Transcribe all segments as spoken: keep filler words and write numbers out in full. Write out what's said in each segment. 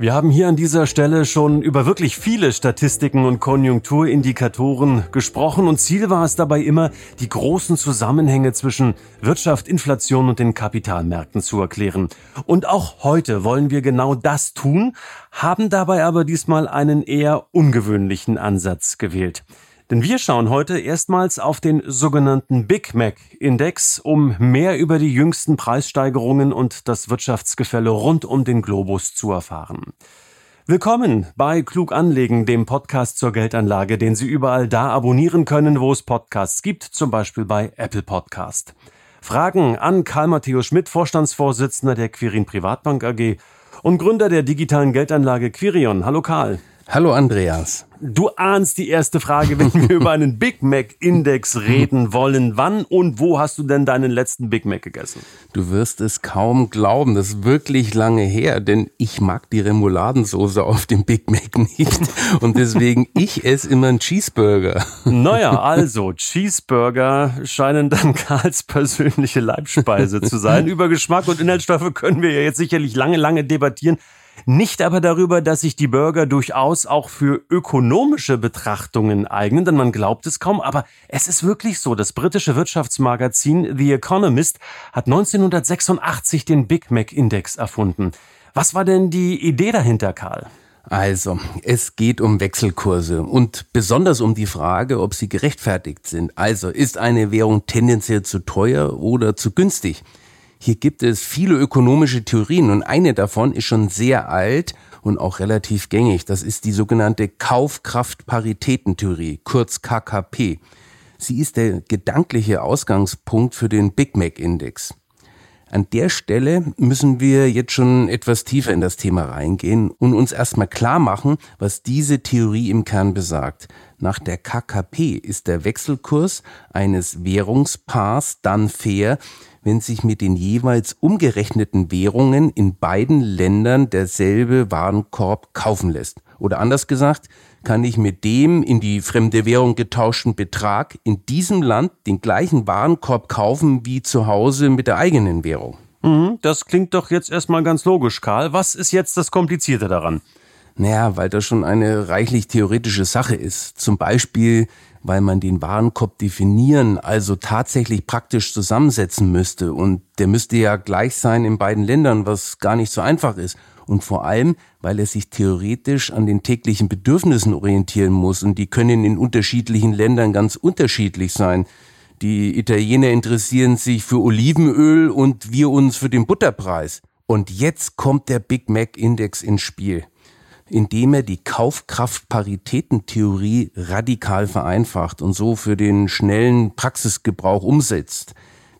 Wir haben hier an dieser Stelle schon über wirklich viele Statistiken und Konjunkturindikatoren gesprochen und Ziel war es dabei immer, die großen Zusammenhänge zwischen Wirtschaft, Inflation und den Kapitalmärkten zu erklären. Und auch heute wollen wir genau das tun, haben dabei aber diesmal einen eher ungewöhnlichen Ansatz gewählt. Denn wir schauen heute erstmals auf den sogenannten Big Mac Index, um mehr über die jüngsten Preissteigerungen und das Wirtschaftsgefälle rund um den Globus zu erfahren. Willkommen bei Klug anlegen, dem Podcast zur Geldanlage, den Sie überall da abonnieren können, wo es Podcasts gibt, zum Beispiel bei Apple Podcast. Fragen an Karl Matthäus Schmidt, Vorstandsvorsitzender der Quirin Privatbank A G und Gründer der digitalen Geldanlage Quirion. Hallo Karl. Hallo Andreas. Du ahnst die erste Frage, wenn wir über einen Big Mac Index reden wollen. Wann und wo hast du denn deinen letzten Big Mac gegessen? Du wirst es kaum glauben, das ist wirklich lange her, denn ich mag die Remouladensoße auf dem Big Mac nicht und deswegen, ich esse immer einen Cheeseburger. Naja, also Cheeseburger scheinen dann Karls persönliche Leibspeise zu sein. Über Geschmack und Inhaltsstoffe können wir ja jetzt sicherlich lange, lange debattieren. Nicht aber darüber, dass sich die Burger durchaus auch für ökonomische Betrachtungen eignen, denn man glaubt es kaum, aber es ist wirklich so. Das britische Wirtschaftsmagazin The Economist hat neunzehnhundertsechsundachtzig den Big Mac Index erfunden. Was war denn die Idee dahinter, Karl? Also, es geht um Wechselkurse und besonders um die Frage, ob sie gerechtfertigt sind. Also, ist eine Währung tendenziell zu teuer oder zu günstig? Hier gibt es viele ökonomische Theorien und eine davon ist schon sehr alt und auch relativ gängig. Das ist die sogenannte Kaufkraftparitätentheorie, kurz K K P. Sie ist der gedankliche Ausgangspunkt für den Big Mac Index. An der Stelle müssen wir jetzt schon etwas tiefer in das Thema reingehen und uns erstmal klar machen, was diese Theorie im Kern besagt. Nach der K K P ist der Wechselkurs eines Währungspaars dann fair, wenn sich mit den jeweils umgerechneten Währungen in beiden Ländern derselbe Warenkorb kaufen lässt. Oder anders gesagt, kann ich mit dem in die fremde Währung getauschten Betrag in diesem Land den gleichen Warenkorb kaufen wie zu Hause mit der eigenen Währung. Mhm, das klingt doch jetzt erstmal ganz logisch, Karl. Was ist jetzt das Komplizierte daran? Naja, weil das schon eine reichlich theoretische Sache ist. Zum Beispiel, weil man den Warenkorb definieren, also tatsächlich praktisch zusammensetzen müsste. Und der müsste ja gleich sein in beiden Ländern, was gar nicht so einfach ist. Und vor allem, weil er sich theoretisch an den täglichen Bedürfnissen orientieren muss. Und die können in unterschiedlichen Ländern ganz unterschiedlich sein. Die Italiener interessieren sich für Olivenöl und wir uns für den Butterpreis. Und jetzt kommt der Big Mac Index ins Spiel, indem er die Kaufkraftparitätentheorie radikal vereinfacht und so für den schnellen Praxisgebrauch umsetzt.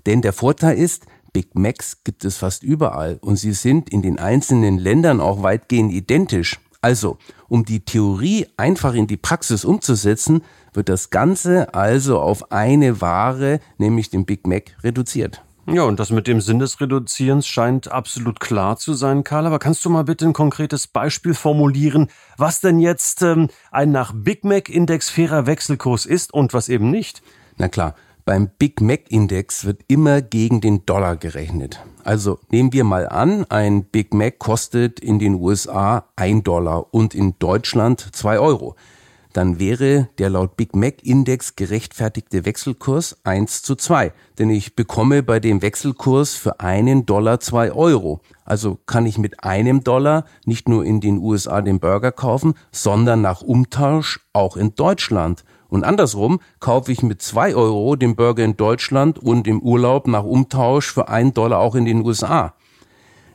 Denn der Vorteil ist, Big Macs gibt es fast überall und sie sind in den einzelnen Ländern auch weitgehend identisch. Also, um die Theorie einfach in die Praxis umzusetzen, wird das Ganze also auf eine Ware, nämlich den Big Mac, reduziert. Ja, und das mit dem Sinn des Reduzierens scheint absolut klar zu sein, Karl. Aber kannst du mal bitte ein konkretes Beispiel formulieren, was denn jetzt ähm, ein nach Big Mac Index fairer Wechselkurs ist und was eben nicht? Na klar, beim Big Mac Index wird immer gegen den Dollar gerechnet. Also nehmen wir mal an, ein Big Mac kostet in den U S A ein Dollar und in Deutschland zwei Euro. Dann wäre der laut Big Mac Index gerechtfertigte Wechselkurs eins zu zwei. Denn ich bekomme bei dem Wechselkurs für einen Dollar zwei Euro. Also kann ich mit einem Dollar nicht nur in den U S A den Burger kaufen, sondern nach Umtausch auch in Deutschland. Und andersrum kaufe ich mit zwei Euro den Burger in Deutschland und im Urlaub nach Umtausch für einen Dollar auch in den U S A.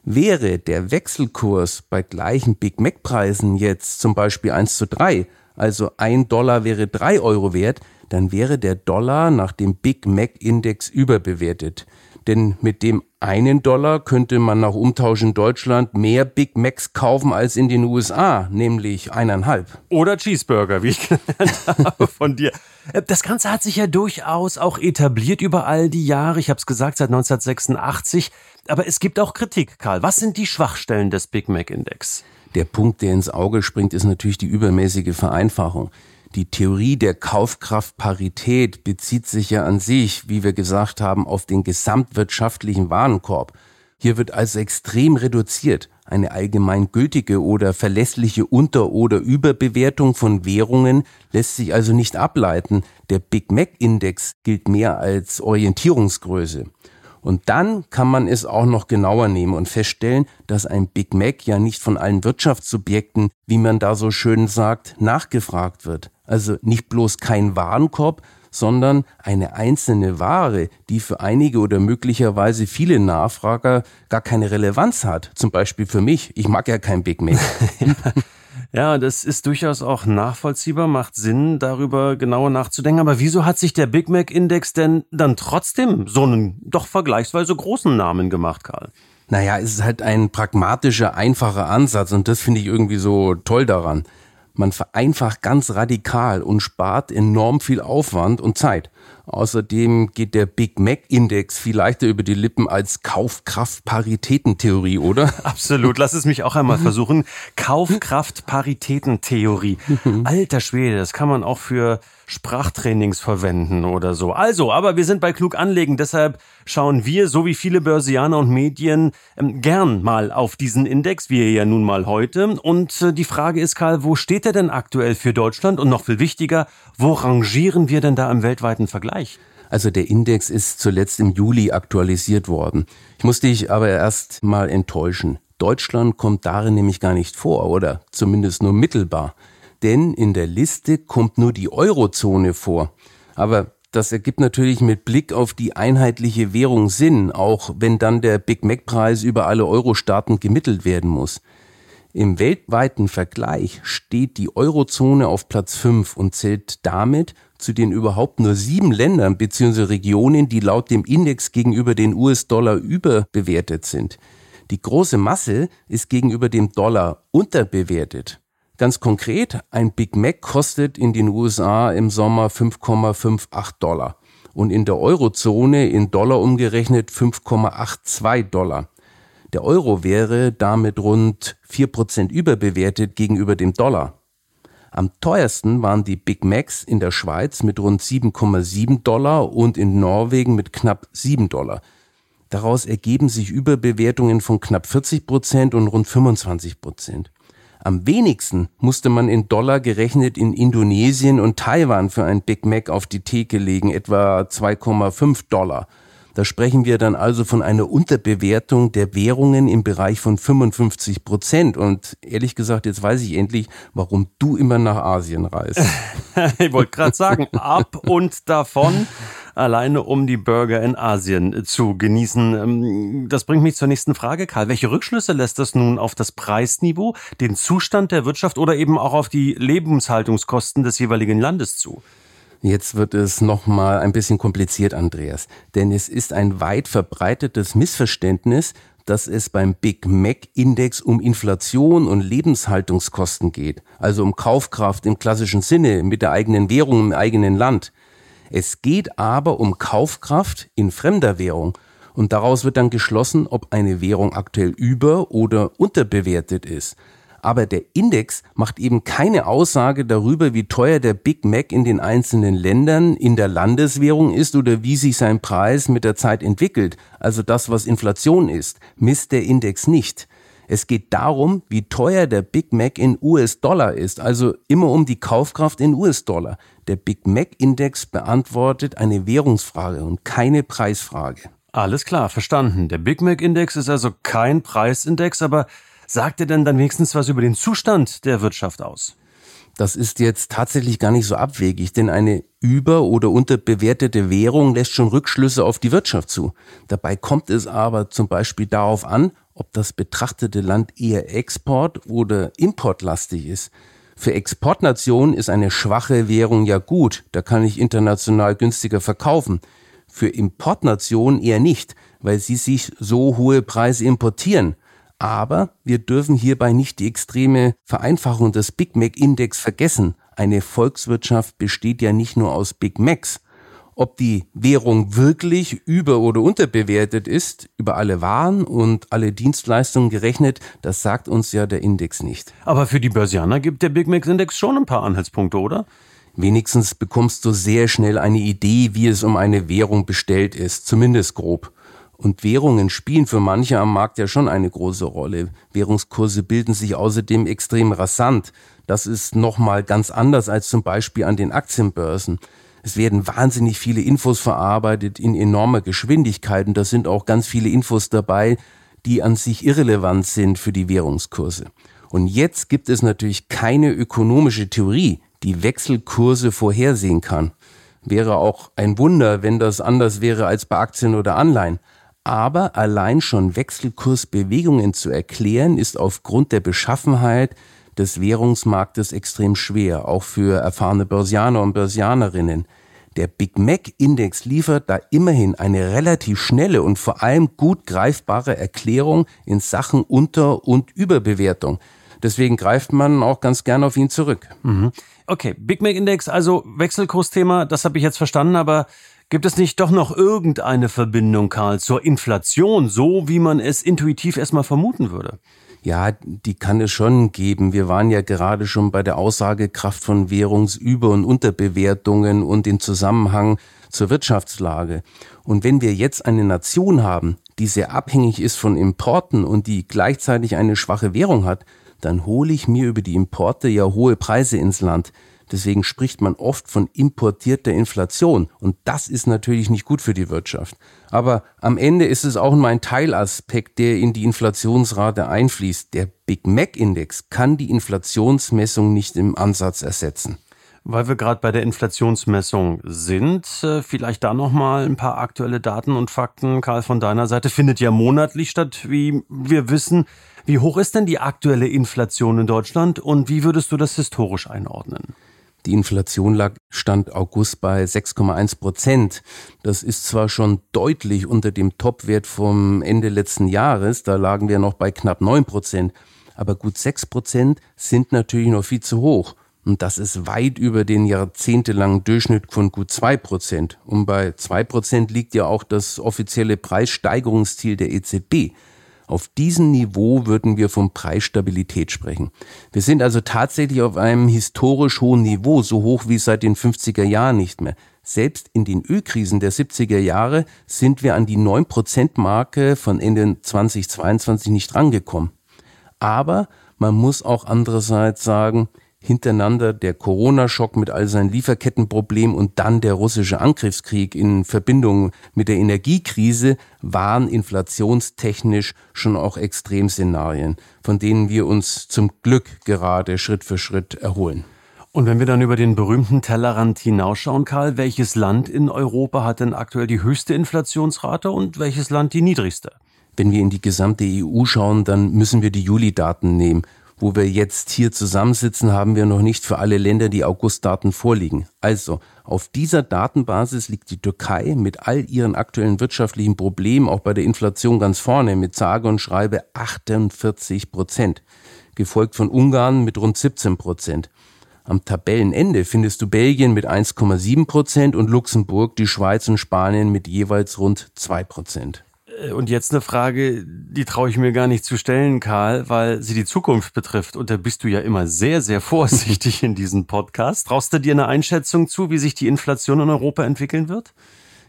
Wäre der Wechselkurs bei gleichen Big Mac Preisen jetzt zum Beispiel eins zu drei, also ein Dollar wäre drei Euro wert, dann wäre der Dollar nach dem Big Mac Index überbewertet. Denn mit dem einen Dollar könnte man nach Umtausch in Deutschland mehr Big Macs kaufen als in den U S A, nämlich eineinhalb. Oder Cheeseburger, wie ich gelernt habe von dir. Das Ganze hat sich ja durchaus auch etabliert über all die Jahre. Ich habe es gesagt, seit neunzehnhundertsechsundachtzig. Aber es gibt auch Kritik, Karl. Was sind die Schwachstellen des Big Mac Index? Der Punkt, der ins Auge springt, ist natürlich die übermäßige Vereinfachung. Die Theorie der Kaufkraftparität bezieht sich ja an sich, wie wir gesagt haben, auf den gesamtwirtschaftlichen Warenkorb. Hier wird also extrem reduziert. Eine allgemeingültige oder verlässliche Unter- oder Überbewertung von Währungen lässt sich also nicht ableiten. Der Big Mac Index gilt mehr als Orientierungsgröße. Und dann kann man es auch noch genauer nehmen und feststellen, dass ein Big Mac ja nicht von allen Wirtschaftssubjekten, wie man da so schön sagt, nachgefragt wird. Also nicht bloß kein Warenkorb, sondern eine einzelne Ware, die für einige oder möglicherweise viele Nachfrager gar keine Relevanz hat. Zum Beispiel für mich. Ich mag ja kein Big Mac. Ja, das ist durchaus auch nachvollziehbar, macht Sinn, darüber genauer nachzudenken. Aber wieso hat sich der Big Mac Index denn dann trotzdem so einen doch vergleichsweise großen Namen gemacht, Karl? Naja, es ist halt ein pragmatischer, einfacher Ansatz und das finde ich irgendwie so toll daran. Man vereinfacht ganz radikal und spart enorm viel Aufwand und Zeit. Außerdem geht der Big Mac Index viel leichter über die Lippen als Kaufkraftparitätentheorie, oder? Absolut, lass es mich auch einmal versuchen. Kaufkraftparitätentheorie. Alter Schwede, das kann man auch für Sprachtrainings verwenden oder so. Also, aber wir sind bei Klug anlegen, deshalb schauen wir, so wie viele Börsianer und Medien, gern mal auf diesen Index, wie er ja nun mal heute. Und die Frage ist, Karl, wo steht er denn aktuell für Deutschland? Und noch viel wichtiger, wo rangieren wir denn da im weltweiten Vergleich? Also der Index ist zuletzt im Juli aktualisiert worden. Ich muss dich aber erst mal enttäuschen. Deutschland kommt darin nämlich gar nicht vor, oder zumindest nur mittelbar. Denn in der Liste kommt nur die Eurozone vor. Aber das ergibt natürlich mit Blick auf die einheitliche Währung Sinn, auch wenn dann der Big Mac-Preis über alle Euro-Staaten gemittelt werden muss. Im weltweiten Vergleich steht die Eurozone auf Platz fünf und zählt damit zu den überhaupt nur sieben Ländern bzw. Regionen, die laut dem Index gegenüber den U S-Dollar überbewertet sind. Die große Masse ist gegenüber dem Dollar unterbewertet. Ganz konkret, ein Big Mac kostet in den U S A im Sommer fünf Komma fünfundfünfzig Dollar und in der Eurozone in Dollar umgerechnet fünf Komma zweiundachtzig Dollar. Der Euro wäre damit rund vier Prozent überbewertet gegenüber dem Dollar. Am teuersten waren die Big Macs in der Schweiz mit rund sieben Komma sieben Dollar und in Norwegen mit knapp sieben Dollar. Daraus ergeben sich Überbewertungen von knapp vierzig Prozent und rund fünfundzwanzig Prozent. Am wenigsten musste man in Dollar gerechnet in Indonesien und Taiwan für ein Big Mac auf die Theke legen, etwa zwei Komma fünf Dollar. Da sprechen wir dann also von einer Unterbewertung der Währungen im Bereich von fünfundfünfzig Prozent. Und ehrlich gesagt, jetzt weiß ich endlich, warum du immer nach Asien reist. Ich wollte gerade sagen, ab und davon. Alleine um die Burger in Asien zu genießen. Das bringt mich zur nächsten Frage, Karl. Welche Rückschlüsse lässt das nun auf das Preisniveau, den Zustand der Wirtschaft oder eben auch auf die Lebenshaltungskosten des jeweiligen Landes zu? Jetzt wird es nochmal ein bisschen kompliziert, Andreas. Denn es ist ein weit verbreitetes Missverständnis, dass es beim Big Mac Index um Inflation und Lebenshaltungskosten geht. Also um Kaufkraft im klassischen Sinne, mit der eigenen Währung im eigenen Land. Es geht aber um Kaufkraft in fremder Währung und daraus wird dann geschlossen, ob eine Währung aktuell über- oder unterbewertet ist. Aber der Index macht eben keine Aussage darüber, wie teuer der Big Mac in den einzelnen Ländern in der Landeswährung ist oder wie sich sein Preis mit der Zeit entwickelt. Also das, was Inflation ist, misst der Index nicht. Es geht darum, wie teuer der Big Mac in U S-Dollar ist, also immer um die Kaufkraft in U S-Dollar. Der Big Mac-Index beantwortet eine Währungsfrage und keine Preisfrage. Alles klar, verstanden. Der Big Mac-Index ist also kein Preisindex, aber sagt er denn dann wenigstens was über den Zustand der Wirtschaft aus? Das ist jetzt tatsächlich gar nicht so abwegig, denn eine über- oder unterbewertete Währung lässt schon Rückschlüsse auf die Wirtschaft zu. Dabei kommt es aber zum Beispiel darauf an, ob das betrachtete Land eher export- oder importlastig ist. Für Exportnationen ist eine schwache Währung ja gut, da kann ich international günstiger verkaufen. Für Importnationen eher nicht, weil sie sich so hohe Preise importieren. Aber wir dürfen hierbei nicht die extreme Vereinfachung des Big Mac Index vergessen. Eine Volkswirtschaft besteht ja nicht nur aus Big Macs. Ob die Währung wirklich über- oder unterbewertet ist, über alle Waren und alle Dienstleistungen gerechnet, das sagt uns ja der Index nicht. Aber für die Börsianer gibt der Big Mac Index schon ein paar Anhaltspunkte, oder? Wenigstens bekommst du sehr schnell eine Idee, wie es um eine Währung bestellt ist, zumindest grob. Und Währungen spielen für manche am Markt ja schon eine große Rolle. Währungskurse bilden sich außerdem extrem rasant. Das ist nochmal ganz anders als zum Beispiel an den Aktienbörsen. Es werden wahnsinnig viele Infos verarbeitet in enormer Geschwindigkeit und da sind auch ganz viele Infos dabei, die an sich irrelevant sind für die Währungskurse. Und jetzt gibt es natürlich keine ökonomische Theorie, die Wechselkurse vorhersehen kann. Wäre auch ein Wunder, wenn das anders wäre als bei Aktien oder Anleihen. Aber allein schon Wechselkursbewegungen zu erklären, ist aufgrund der Beschaffenheit des Währungsmarktes extrem schwer, auch für erfahrene Börsianer und Börsianerinnen. Der Big Mac-Index liefert da immerhin eine relativ schnelle und vor allem gut greifbare Erklärung in Sachen Unter- und Überbewertung. Deswegen greift man auch ganz gerne auf ihn zurück. Mhm. Okay, Big Mac Index, also Wechselkursthema, das habe ich jetzt verstanden, aber gibt es nicht doch noch irgendeine Verbindung, Karl, zur Inflation, so wie man es intuitiv erstmal vermuten würde? Ja, die kann es schon geben. Wir waren ja gerade schon bei der Aussagekraft von Währungsüber- und Unterbewertungen und im Zusammenhang zur Wirtschaftslage. Und wenn wir jetzt eine Nation haben, die sehr abhängig ist von Importen und die gleichzeitig eine schwache Währung hat, dann hole ich mir über die Importe ja hohe Preise ins Land. Deswegen spricht man oft von importierter Inflation. Und das ist natürlich nicht gut für die Wirtschaft. Aber am Ende ist es auch nur ein Teilaspekt, der in die Inflationsrate einfließt. Der Big Mac-Index kann die Inflationsmessung nicht im Ansatz ersetzen. Weil wir gerade bei der Inflationsmessung sind, vielleicht da nochmal ein paar aktuelle Daten und Fakten. Karl, von deiner Seite, findet ja monatlich statt, wie wir wissen. Wie hoch ist denn die aktuelle Inflation in Deutschland und wie würdest du das historisch einordnen? Die Inflation lag Stand August bei sechs Komma eins Prozent. Das ist zwar schon deutlich unter dem Topwert vom Ende letzten Jahres, da lagen wir noch bei knapp neun Prozent. Aber gut sechs Prozent sind natürlich noch viel zu hoch. Und das ist weit über den jahrzehntelangen Durchschnitt von gut zwei Prozent. Und bei zwei Prozent liegt ja auch das offizielle Preissteigerungsziel der E Z B. Auf diesem Niveau würden wir von Preisstabilität sprechen. Wir sind also tatsächlich auf einem historisch hohen Niveau, so hoch wie seit den fünfziger Jahren nicht mehr. Selbst in den Ölkrisen der siebziger Jahre sind wir an die neun Prozent Marke von Ende zweitausendzweiundzwanzig nicht rangekommen. Aber man muss auch andererseits sagen, hintereinander der Corona-Schock mit all seinen Lieferkettenproblemen und dann der russische Angriffskrieg in Verbindung mit der Energiekrise waren inflationstechnisch schon auch Extremszenarien, von denen wir uns zum Glück gerade Schritt für Schritt erholen. Und wenn wir dann über den berühmten Tellerrand hinausschauen, Karl, welches Land in Europa hat denn aktuell die höchste Inflationsrate und welches Land die niedrigste? Wenn wir in die gesamte E U schauen, dann müssen wir die Juli-Daten nehmen. Wo wir jetzt hier zusammensitzen, haben wir noch nicht für alle Länder die August-Daten vorliegen. Also, auf dieser Datenbasis liegt die Türkei mit all ihren aktuellen wirtschaftlichen Problemen auch bei der Inflation ganz vorne mit sage und schreibe achtundvierzig Prozent, gefolgt von Ungarn mit rund siebzehn Prozent. Am Tabellenende findest du Belgien mit eins Komma sieben Prozent und Luxemburg, die Schweiz und Spanien mit jeweils rund zwei Prozent. Und jetzt eine Frage, die traue ich mir gar nicht zu stellen, Karl, weil sie die Zukunft betrifft. Und da bist du ja immer sehr, sehr vorsichtig in diesem Podcast. Traust du dir eine Einschätzung zu, wie sich die Inflation in Europa entwickeln wird?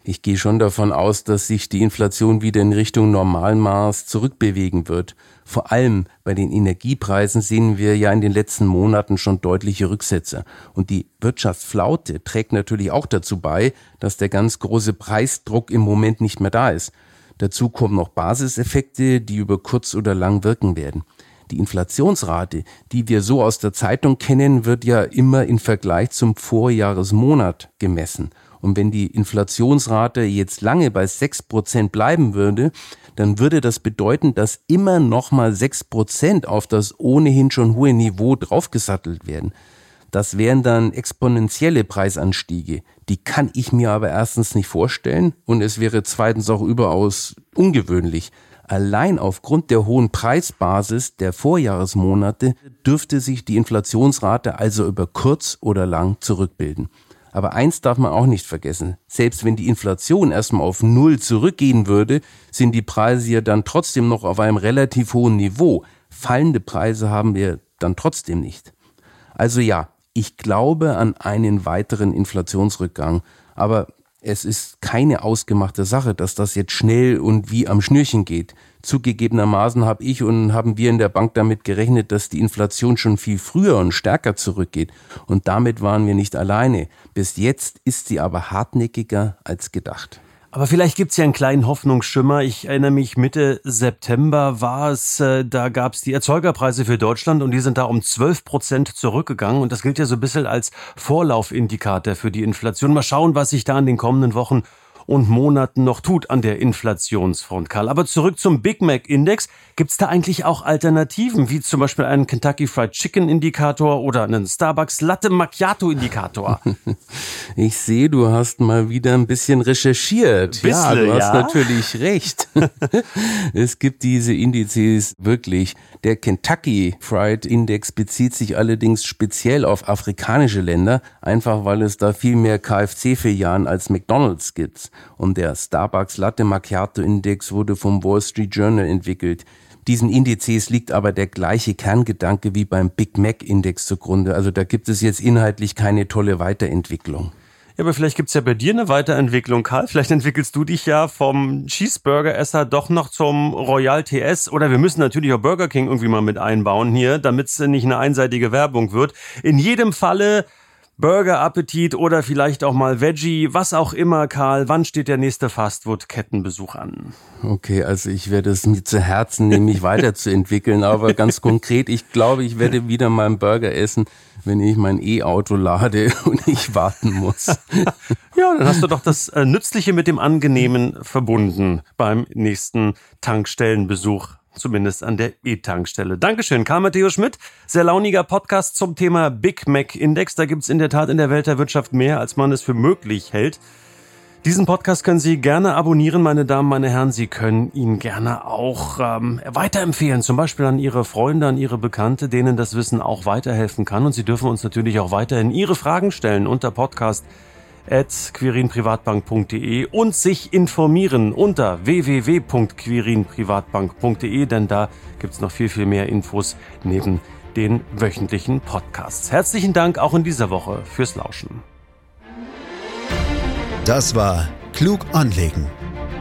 Ich gehe schon davon aus, dass sich die Inflation wieder in Richtung Normalmaß zurückbewegen wird. Vor allem bei den Energiepreisen sehen wir ja in den letzten Monaten schon deutliche Rücksätze. Und die Wirtschaftsflaute trägt natürlich auch dazu bei, dass der ganz große Preisdruck im Moment nicht mehr da ist. Dazu kommen noch Basiseffekte, die über kurz oder lang wirken werden. Die Inflationsrate, die wir so aus der Zeitung kennen, wird ja immer im Vergleich zum Vorjahresmonat gemessen. Und wenn die Inflationsrate jetzt lange bei sechs Prozent bleiben würde, dann würde das bedeuten, dass immer nochmal sechs Prozent auf das ohnehin schon hohe Niveau draufgesattelt werden. Das wären dann exponentielle Preisanstiege. Die kann ich mir aber erstens nicht vorstellen und es wäre zweitens auch überaus ungewöhnlich. Allein aufgrund der hohen Preisbasis der Vorjahresmonate dürfte sich die Inflationsrate also über kurz oder lang zurückbilden. Aber eins darf man auch nicht vergessen. Selbst wenn die Inflation erstmal auf Null zurückgehen würde, sind die Preise ja dann trotzdem noch auf einem relativ hohen Niveau. Fallende Preise haben wir dann trotzdem nicht. Also ja, ich glaube an einen weiteren Inflationsrückgang, aber es ist keine ausgemachte Sache, dass das jetzt schnell und wie am Schnürchen geht. Zugegebenermaßen habe ich und haben wir in der Bank damit gerechnet, dass die Inflation schon viel früher und stärker zurückgeht. Und damit waren wir nicht alleine. Bis jetzt ist sie aber hartnäckiger als gedacht. Aber vielleicht gibt's ja einen kleinen Hoffnungsschimmer. Ich erinnere mich, Mitte September war es, äh, da gab's die Erzeugerpreise für Deutschland und die sind da um zwölf Prozent zurückgegangen. Und das gilt ja so ein bisschen als Vorlaufindikator für die Inflation. Mal schauen, was sich da in den kommenden Wochen und Monaten noch tut an der Inflationsfront, Karl. Aber zurück zum Big Mac Index. Gibt's da eigentlich auch Alternativen, wie zum Beispiel einen Kentucky Fried Chicken Indikator oder einen Starbucks Latte Macchiato Indikator? Ich sehe, du hast mal wieder ein bisschen recherchiert. Bissle, ja, du ja? hast natürlich recht. Es gibt diese Indizes wirklich. Der Kentucky Fried Index bezieht sich allerdings speziell auf afrikanische Länder, einfach weil es da viel mehr K F C-Filialen als McDonald's gibt. Und der Starbucks Latte Macchiato Index wurde vom Wall Street Journal entwickelt. Diesen Indizes liegt aber der gleiche Kerngedanke wie beim Big Mac Index zugrunde. Also da gibt es jetzt inhaltlich keine tolle Weiterentwicklung. Ja, aber vielleicht gibt's ja bei dir eine Weiterentwicklung, Karl. Vielleicht entwickelst du dich ja vom Cheeseburger-Esser doch noch zum Royal T S. Oder wir müssen natürlich auch Burger King irgendwie mal mit einbauen hier, damit es nicht eine einseitige Werbung wird. In jedem Falle Burger-Appetit oder vielleicht auch mal Veggie, was auch immer, Karl. Wann steht der nächste Fastfood-Kettenbesuch an? Okay, also ich werde es mir zu Herzen nehmen, mich weiterzuentwickeln. Aber ganz konkret, ich glaube, ich werde wieder mal einen Burger essen, wenn ich mein E-Auto lade und ich warten muss. Ja, dann hast du doch das Nützliche mit dem Angenehmen verbunden beim nächsten Tankstellenbesuch. Zumindest an der E-Tankstelle. Dankeschön, Karl Matthäus Schmidt. Sehr launiger Podcast zum Thema Big Mac Index. Da gibt's in der Tat in der Welt der Wirtschaft mehr, als man es für möglich hält. Diesen Podcast können Sie gerne abonnieren, meine Damen, meine Herren. Sie können ihn gerne auch ähm, weiterempfehlen, zum Beispiel an Ihre Freunde, an Ihre Bekannte, denen das Wissen auch weiterhelfen kann. Und Sie dürfen uns natürlich auch weiterhin Ihre Fragen stellen unter podcast at quirin privatbank punkt de und sich informieren unter w w w punkt quirin privatbank punkt de, denn da gibt's noch viel, viel mehr Infos neben den wöchentlichen Podcasts. Herzlichen Dank auch in dieser Woche fürs Lauschen. Das war Klug anlegen,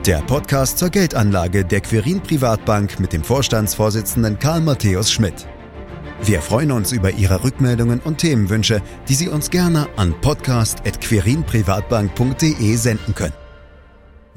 der Podcast zur Geldanlage der Quirin Privatbank mit dem Vorstandsvorsitzenden Karl Matthäus Schmidt. Wir freuen uns über Ihre Rückmeldungen und Themenwünsche, die Sie uns gerne an podcast at quirin privatbank punkt de senden können.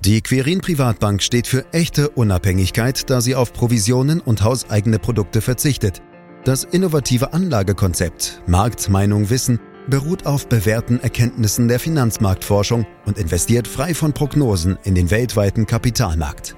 Die Quirin Privatbank steht für echte Unabhängigkeit, da sie auf Provisionen und hauseigene Produkte verzichtet. Das innovative Anlagekonzept Markt, Meinung, Wissen beruht auf bewährten Erkenntnissen der Finanzmarktforschung und investiert frei von Prognosen in den weltweiten Kapitalmarkt.